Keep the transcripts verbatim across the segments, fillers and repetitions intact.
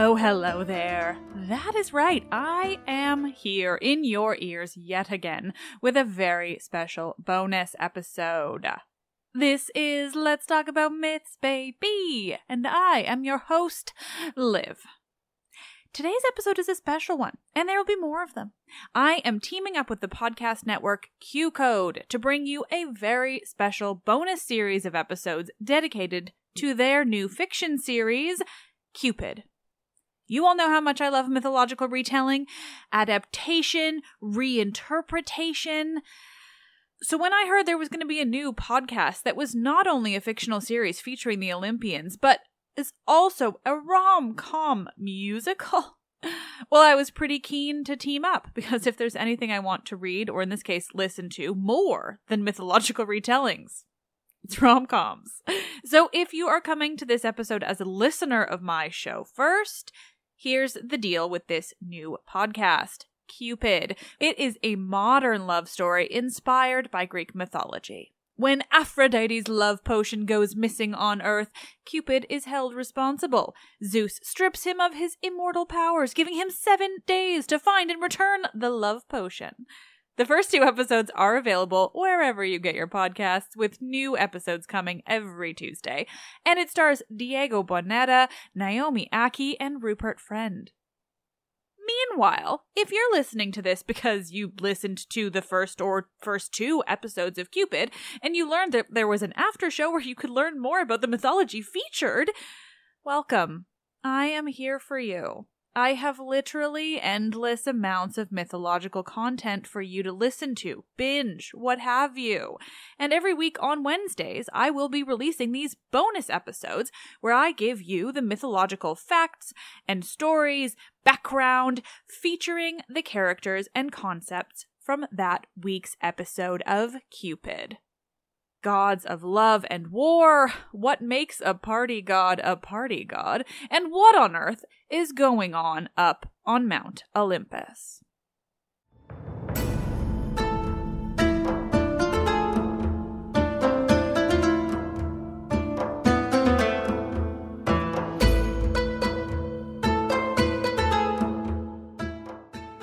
Oh, hello there. That is right. I am here in your ears yet again with a very special bonus episode. This is Let's Talk About Myths, baby. And I am your host, Liv. Today's episode is a special one, and there will be more of them. I am teaming up with the podcast network Q Code to bring you a very special bonus series of episodes dedicated to their new fiction series, Cupid. You all know how much I love mythological retelling, adaptation, reinterpretation. So when I heard there was going to be a new podcast that was not only a fictional series featuring the Olympians, but is also a rom-com musical, well, I was pretty keen to team up, because if there's anything I want to read, or in this case, listen to, more than mythological retellings, it's rom-coms. So if you are coming to this episode as a listener of my show first, here's the deal with this new podcast, Cupid. It is a modern love story inspired by Greek mythology. When Aphrodite's love potion goes missing on Earth, Cupid is held responsible. Zeus strips him of his immortal powers, giving him seven days to find and return the love potion. The first two episodes are available wherever you get your podcasts, with new episodes coming every Tuesday. And it stars Diego Bonetta, Naomi Ackie, and Rupert Friend. Meanwhile, if you're listening to this because you listened to the first or first two episodes of Cupid, and you learned that there was an after show where you could learn more about the mythology featured, welcome. I am here for you. I have literally endless amounts of mythological content for you to listen to, binge, what have you. And every week on Wednesdays, I will be releasing these bonus episodes where I give you the mythological facts and stories, background, featuring the characters and concepts from that week's episode of Cupid. Gods of love and war, what makes a party god a party god, and what on earth is going on up on Mount Olympus?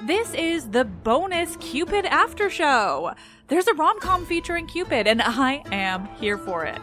This is the bonus Cupid after show. There's a rom-com featuring Cupid, and I am here for it.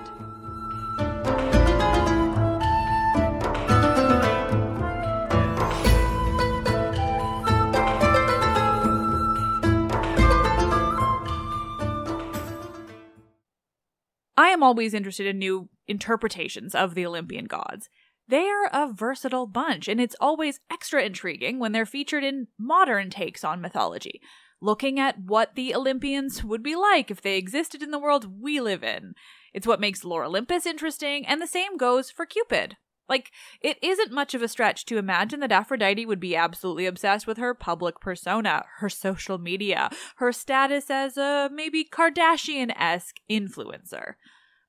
I am always interested in new interpretations of the Olympian gods. They're a versatile bunch, and it's always extra intriguing when they're featured in modern takes on mythology, looking at what the Olympians would be like if they existed in the world we live in. It's what makes Lore Olympus interesting, and the same goes for Cupid. Like, it isn't much of a stretch to imagine that Aphrodite would be absolutely obsessed with her public persona, her social media, her status as a maybe Kardashian-esque influencer.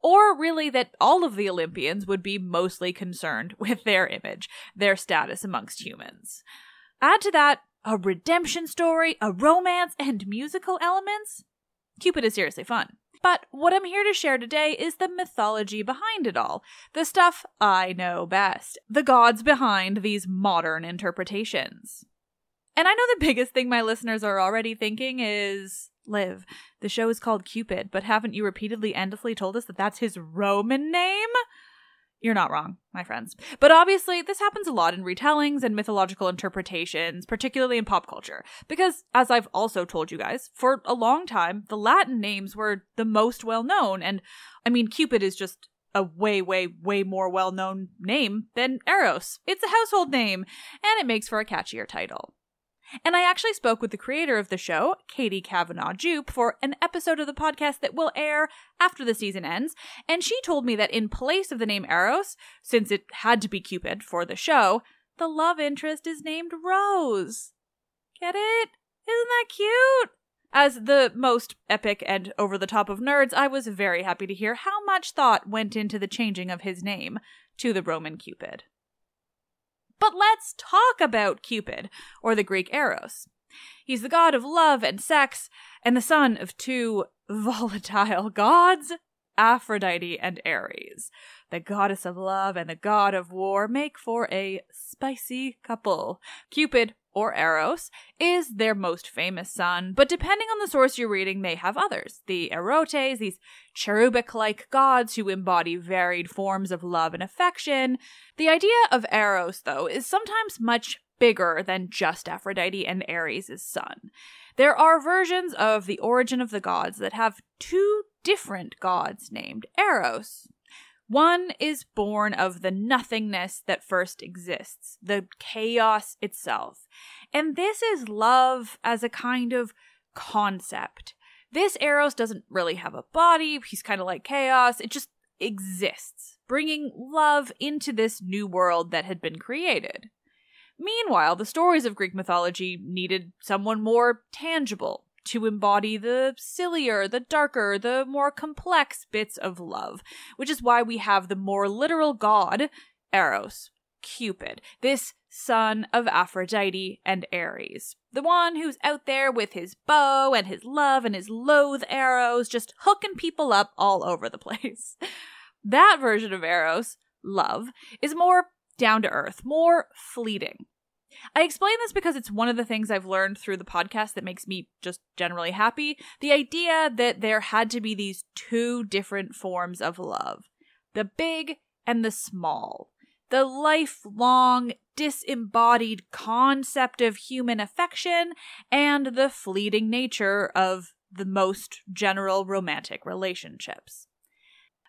Or really that all of the Olympians would be mostly concerned with their image, their status amongst humans. Add to that a redemption story, a romance, and musical elements. Cupid is seriously fun. But what I'm here to share today is the mythology behind it all, the stuff I know best, the gods behind these modern interpretations. And I know the biggest thing my listeners are already thinking is, Liv, the show is called Cupid, but haven't you repeatedly endlessly told us that that's his Roman name? You're not wrong, my friends. But obviously, this happens a lot in retellings and mythological interpretations, particularly in pop culture. Because, as I've also told you guys, for a long time, the Latin names were the most well-known. And, I mean, Cupid is just a way, way, way more well-known name than Eros. It's a household name, and it makes for a catchier title. And I actually spoke with the creator of the show, Katie Cavanaugh-Jupe, for an episode of the podcast that will air after the season ends, and she told me that in place of the name Eros, since it had to be Cupid for the show, the love interest is named Rose. Get it? Isn't that cute? As the most epic and over-the-top of nerds, I was very happy to hear how much thought went into the changing of his name to the Roman Cupid. But let's talk about Cupid, or the Greek Eros. He's the god of love and sex, and the son of two volatile gods, Aphrodite and Ares. The goddess of love and the god of war make for a spicy couple. Cupid, or Eros, is their most famous son, but depending on the source you're reading, they have others. The Erotes, these cherubic-like gods who embody varied forms of love and affection. The idea of Eros, though, is sometimes much bigger than just Aphrodite and Ares' son. There are versions of the origin of the gods that have two different gods named Eros. One is born of the nothingness that first exists, the chaos itself. And this is love as a kind of concept. This Eros doesn't really have a body. He's kind of like chaos. It just exists, bringing love into this new world that had been created. Meanwhile, the stories of Greek mythology needed someone more tangible to embody the sillier, the darker, the more complex bits of love, which is why we have the more literal god, Eros, Cupid, this son of Aphrodite and Ares, the one who's out there with his bow and his love and his loathe arrows, just hooking people up all over the place. That version of Eros, love, is more down-to-earth, more fleeting. I explain this because it's one of the things I've learned through the podcast that makes me just generally happy. The idea that there had to be these two different forms of love. The big and the small. The lifelong, disembodied concept of human affection and the fleeting nature of the most general romantic relationships.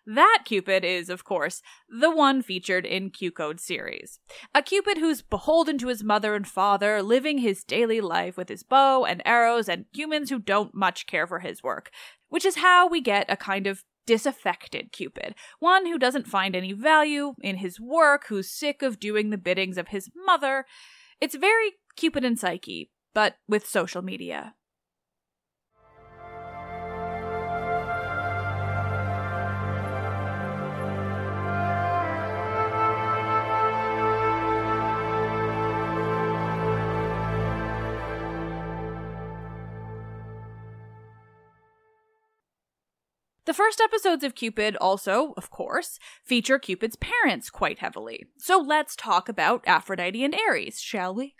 That Cupid is, of course, the one featured in Q Code series. A Cupid who's beholden to his mother and father, living his daily life with his bow and arrows and humans who don't much care for his work, which is how we get a kind of disaffected Cupid, one who doesn't find any value in his work, who's sick of doing the biddings of his mother. It's very Cupid and Psyche, but with social media. first episodes of Cupid also, of course, feature Cupid's parents quite heavily. So let's talk about Aphrodite and Ares, shall we?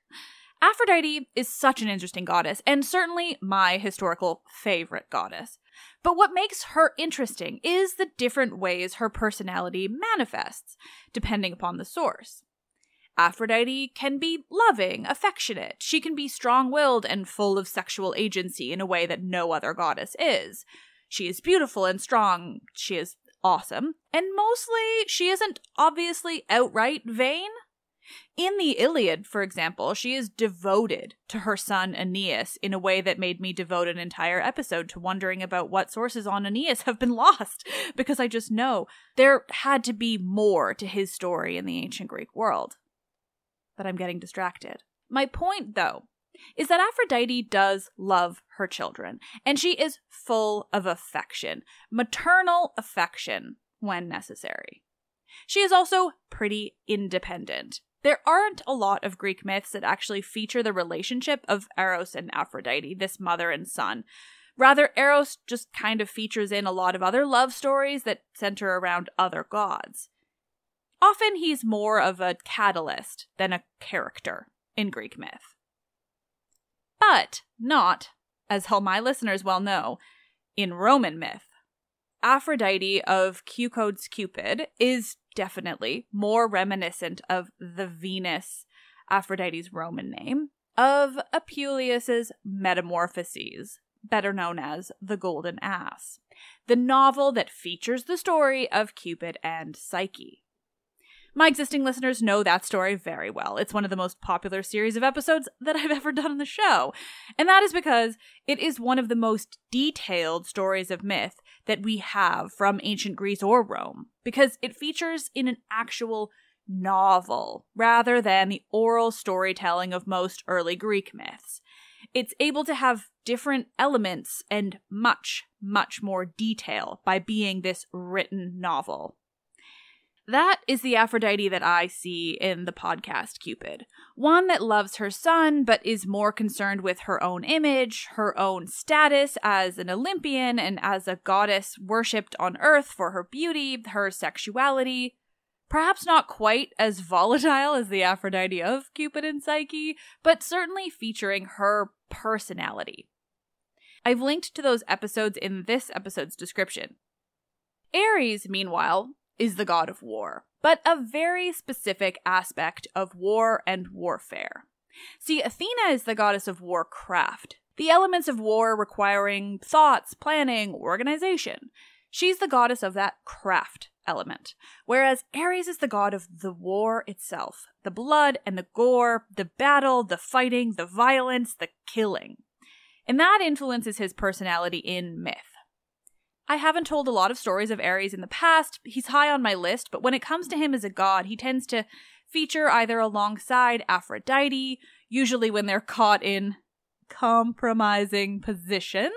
Aphrodite is such an interesting goddess, and certainly my historical favorite goddess. But what makes her interesting is the different ways her personality manifests, depending upon the source. Aphrodite can be loving, affectionate. She can be strong-willed and full of sexual agency in a way that no other goddess is. She is beautiful and strong. She is awesome. And mostly, she isn't obviously outright vain. In the Iliad, for example, she is devoted to her son Aeneas in a way that made me devote an entire episode to wondering about what sources on Aeneas have been lost, because I just know there had to be more to his story in the ancient Greek world. But I'm getting distracted. My point, though, is that Aphrodite does love her children, and she is full of affection, maternal affection when necessary. She is also pretty independent. There aren't a lot of Greek myths that actually feature the relationship of Eros and Aphrodite, this mother and son. Rather, Eros just kind of features in a lot of other love stories that center around other gods. Often he's more of a catalyst than a character in Greek myth. But not, as all my listeners well know, in Roman myth. Aphrodite of Q Code's Cupid is definitely more reminiscent of the Venus, Aphrodite's Roman name, of Apuleius's Metamorphoses, better known as The Golden Ass, the novel that features the story of Cupid and Psyche. My existing listeners know that story very well. It's one of the most popular series of episodes that I've ever done on the show. And that is because it is one of the most detailed stories of myth that we have from ancient Greece or Rome, because it features in an actual novel rather than the oral storytelling of most early Greek myths. It's able to have different elements and much, much more detail by being this written novel. That is the Aphrodite that I see in the podcast Cupid. One that loves her son, but is more concerned with her own image, her own status as an Olympian and as a goddess worshipped on earth for her beauty, her sexuality. Perhaps not quite as volatile as the Aphrodite of Cupid and Psyche, but certainly featuring her personality. I've linked to those episodes in this episode's description. Ares, meanwhile, is the god of war, but a very specific aspect of war and warfare. See, Athena is the goddess of warcraft, the elements of war requiring thoughts, planning, organization. She's the goddess of that craft element, whereas Ares is the god of the war itself, the blood and the gore, the battle, the fighting, the violence, the killing. And that influences his personality in myth. I haven't told a lot of stories of Ares in the past. He's high on my list, but when it comes to him as a god, he tends to feature either alongside Aphrodite, usually when they're caught in compromising positions,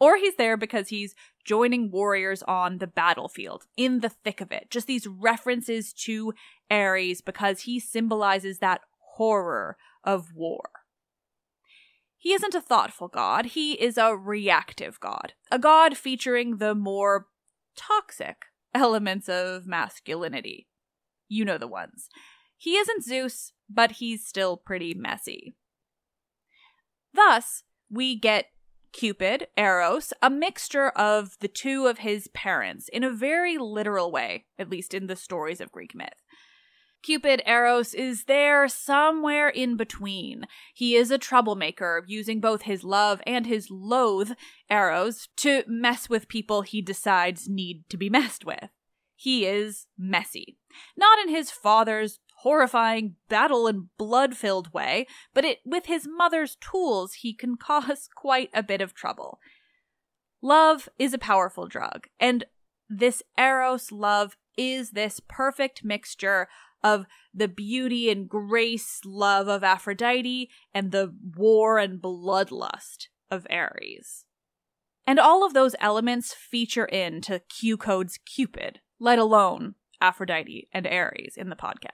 or he's there because he's joining warriors on the battlefield, in the thick of it. Just these references to Ares because he symbolizes that horror of war. He isn't a thoughtful god, he is a reactive god, a god featuring the more toxic elements of masculinity. You know the ones. He isn't Zeus, but he's still pretty messy. Thus, we get Cupid, Eros, a mixture of the two of his parents in a very literal way, at least in the stories of Greek myth. Cupid, Eros, is there somewhere in between. He is a troublemaker, using both his love and his loathe, Eros, to mess with people he decides need to be messed with. He is messy. Not in his father's horrifying, battle and blood-filled way, but it, with his mother's tools, he can cause quite a bit of trouble. Love is a powerful drug, and this Eros love is this perfect mixture of the beauty and grace love of Aphrodite and the war and bloodlust of Ares. And all of those elements feature into Q Code's Cupid, let alone Aphrodite and Ares in the podcast.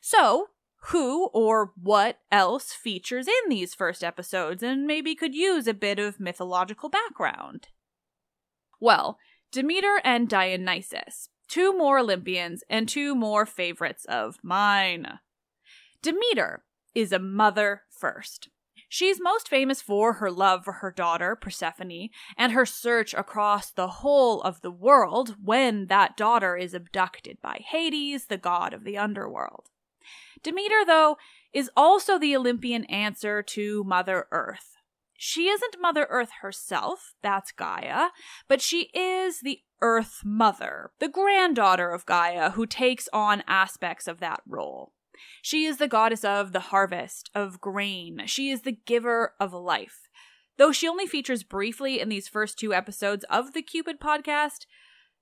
So, who or what else features in these first episodes and maybe could use a bit of mythological background? Well, Demeter and Dionysus, two more Olympians and two more favorites of mine. Demeter is a mother first. She's most famous for her love for her daughter, Persephone, and her search across the whole of the world when that daughter is abducted by Hades, the god of the underworld. Demeter, though, is also the Olympian answer to Mother Earth. She isn't Mother Earth herself, that's Gaia, but she is the Earth Mother, the granddaughter of Gaia, who takes on aspects of that role. She is the goddess of the harvest, of grain. She is the giver of life. Though she only features briefly in these first two episodes of the Cupid podcast,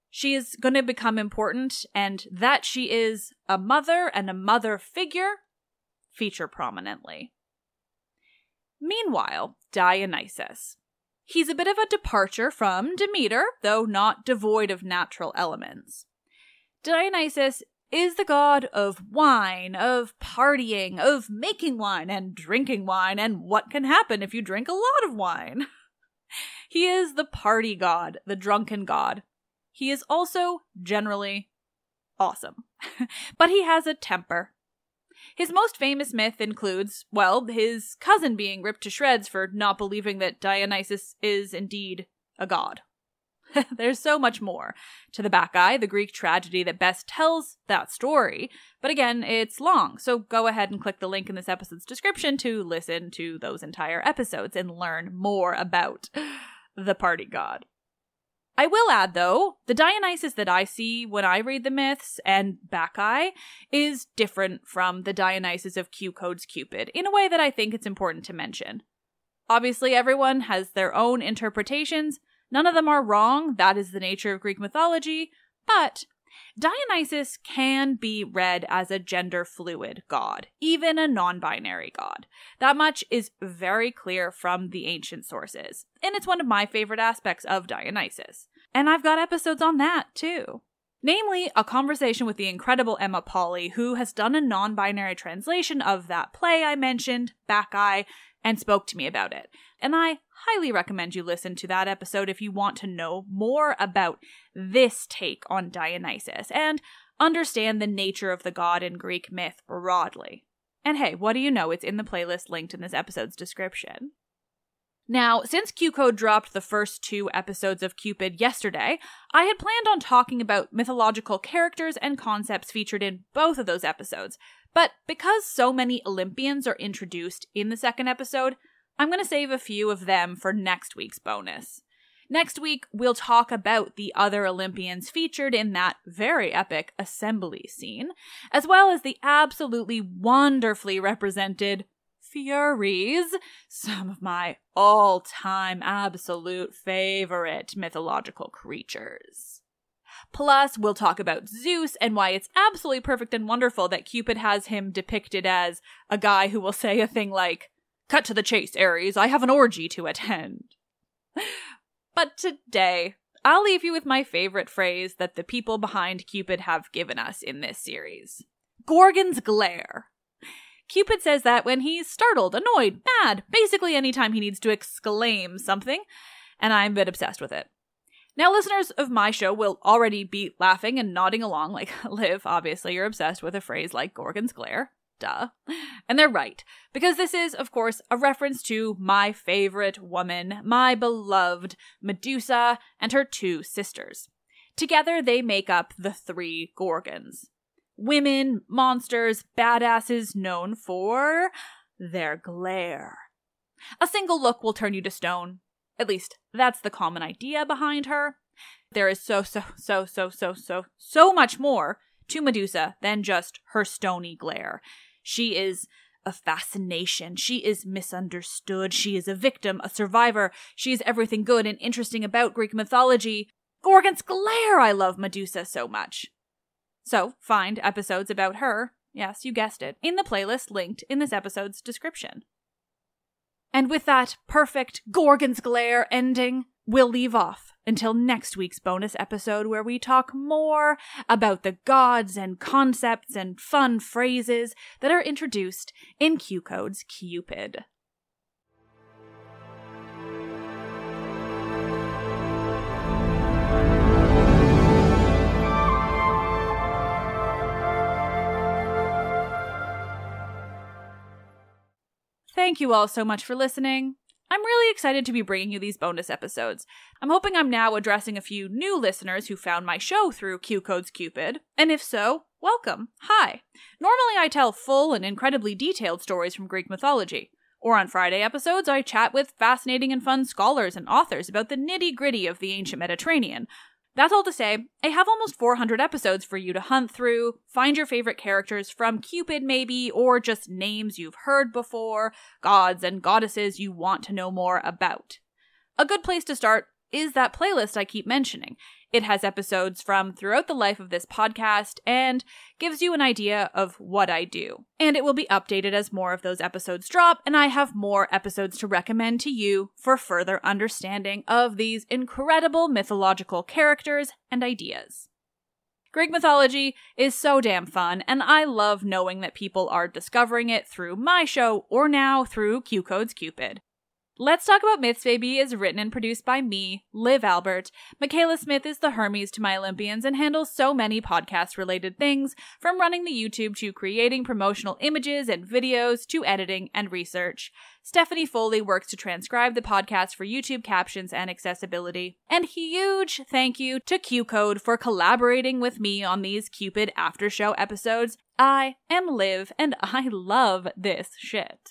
she is going to become important, and that she is a mother and a mother figure feature prominently. Meanwhile, Dionysus. He's a bit of a departure from Demeter, though not devoid of natural elements. Dionysus is the god of wine, of partying, of making wine and drinking wine, and what can happen if you drink a lot of wine. He is the party god, the drunken god. He is also generally awesome, but he has a temper. His most famous myth includes, well, his cousin being ripped to shreds for not believing that Dionysus is indeed a god. There's so much more to the Bacchae, the Greek tragedy that best tells that story. But again, it's long, so go ahead and click the link in this episode's description to listen to those entire episodes and learn more about the party god. I will add, though, the Dionysus that I see when I read the myths and Bacchae is different from the Dionysus of Q Code's Cupid in a way that I think it's important to mention. Obviously, everyone has their own interpretations. None of them are wrong, that is the nature of Greek mythology, but Dionysus can be read as a gender-fluid god, even a non-binary god. That much is very clear from the ancient sources, and it's one of my favorite aspects of Dionysus. And I've got episodes on that, too. Namely, a conversation with the incredible Emma Pauly, who has done a non-binary translation of that play I mentioned, Bacchae, and spoke to me about it. And I highly recommend you listen to that episode if you want to know more about this take on Dionysus and understand the nature of the god in Greek myth broadly. And hey, what do you know? It's in the playlist linked in this episode's description. Now, since Q Code dropped the first two episodes of Cupid yesterday, I had planned on talking about mythological characters and concepts featured in both of those episodes, but because so many Olympians are introduced in the second episode, I'm going to save a few of them for next week's bonus. Next week, we'll talk about the other Olympians featured in that very epic assembly scene, as well as the absolutely wonderfully represented Furies, some of my all-time absolute favorite mythological creatures. Plus, we'll talk about Zeus and why it's absolutely perfect and wonderful that Cupid has him depicted as a guy who will say a thing like, "Cut to the chase, Ares, I have an orgy to attend." But today, I'll leave you with my favorite phrase that the people behind Cupid have given us in this series. Gorgon's glare. Cupid says that when he's startled, annoyed, mad, basically anytime he needs to exclaim something, and I'm a bit obsessed with it. Now, listeners of my show will already be laughing and nodding along like, Liv, obviously you're obsessed with a phrase like Gorgon's glare. Duh. And they're right, because this is, of course, a reference to my favorite woman, my beloved Medusa, and her two sisters. Together, they make up the three Gorgons. Women, monsters, badasses known for their glare. A single look will turn you to stone. At least, that's the common idea behind her. There is so, so, so, so, so, so, so much more to Medusa than just her stony glare. She is a fascination. She is misunderstood. She is a victim, a survivor. She is everything good and interesting about Greek mythology. Gorgon's glare! I love Medusa so much. So, find episodes about her, yes, you guessed it, in the playlist linked in this episode's description. And with that perfect Gorgon's glare ending, we'll leave off Until next week's bonus episode, where we talk more about the gods and concepts and fun phrases that are introduced in Q Code's Cupid. Thank you all so much for listening. I'm really excited to be bringing you these bonus episodes. I'm hoping I'm now addressing a few new listeners who found my show through Q Code's Cupid, and if so, welcome. Hi. Normally I tell full and incredibly detailed stories from Greek mythology, or on Friday episodes I chat with fascinating and fun scholars and authors about the nitty-gritty of the ancient Mediterranean. That's all to say, I have almost four hundred episodes for you to hunt through, find your favorite characters from Cupid maybe, or just names you've heard before, gods and goddesses you want to know more about. A good place to start is that playlist I keep mentioning. It has episodes from throughout the life of this podcast and gives you an idea of what I do. And it will be updated as more of those episodes drop, and I have more episodes to recommend to you for further understanding of these incredible mythological characters and ideas. Greek mythology is so damn fun, and I love knowing that people are discovering it through my show or now through Q Code's Cupid. Let's Talk About Myths, Baby is written and produced by me, Liv Albert. Michaela Smith is the Hermes to my Olympians and handles so many podcast-related things, from running the YouTube to creating promotional images and videos to editing and research. Stephanie Foley works to transcribe the podcast for YouTube captions and accessibility. And huge thank you to Q Code for collaborating with me on these Cupid After Show episodes. I am Liv, and I love this shit.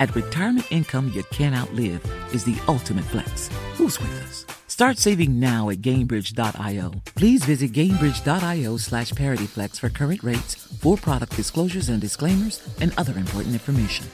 At retirement income you can't outlive is the ultimate flex. Who's with us? Start saving now at gainbridge dot io. Please visit gainbridge dot io slash parity flex for current rates, for product disclosures and disclaimers, and other important information.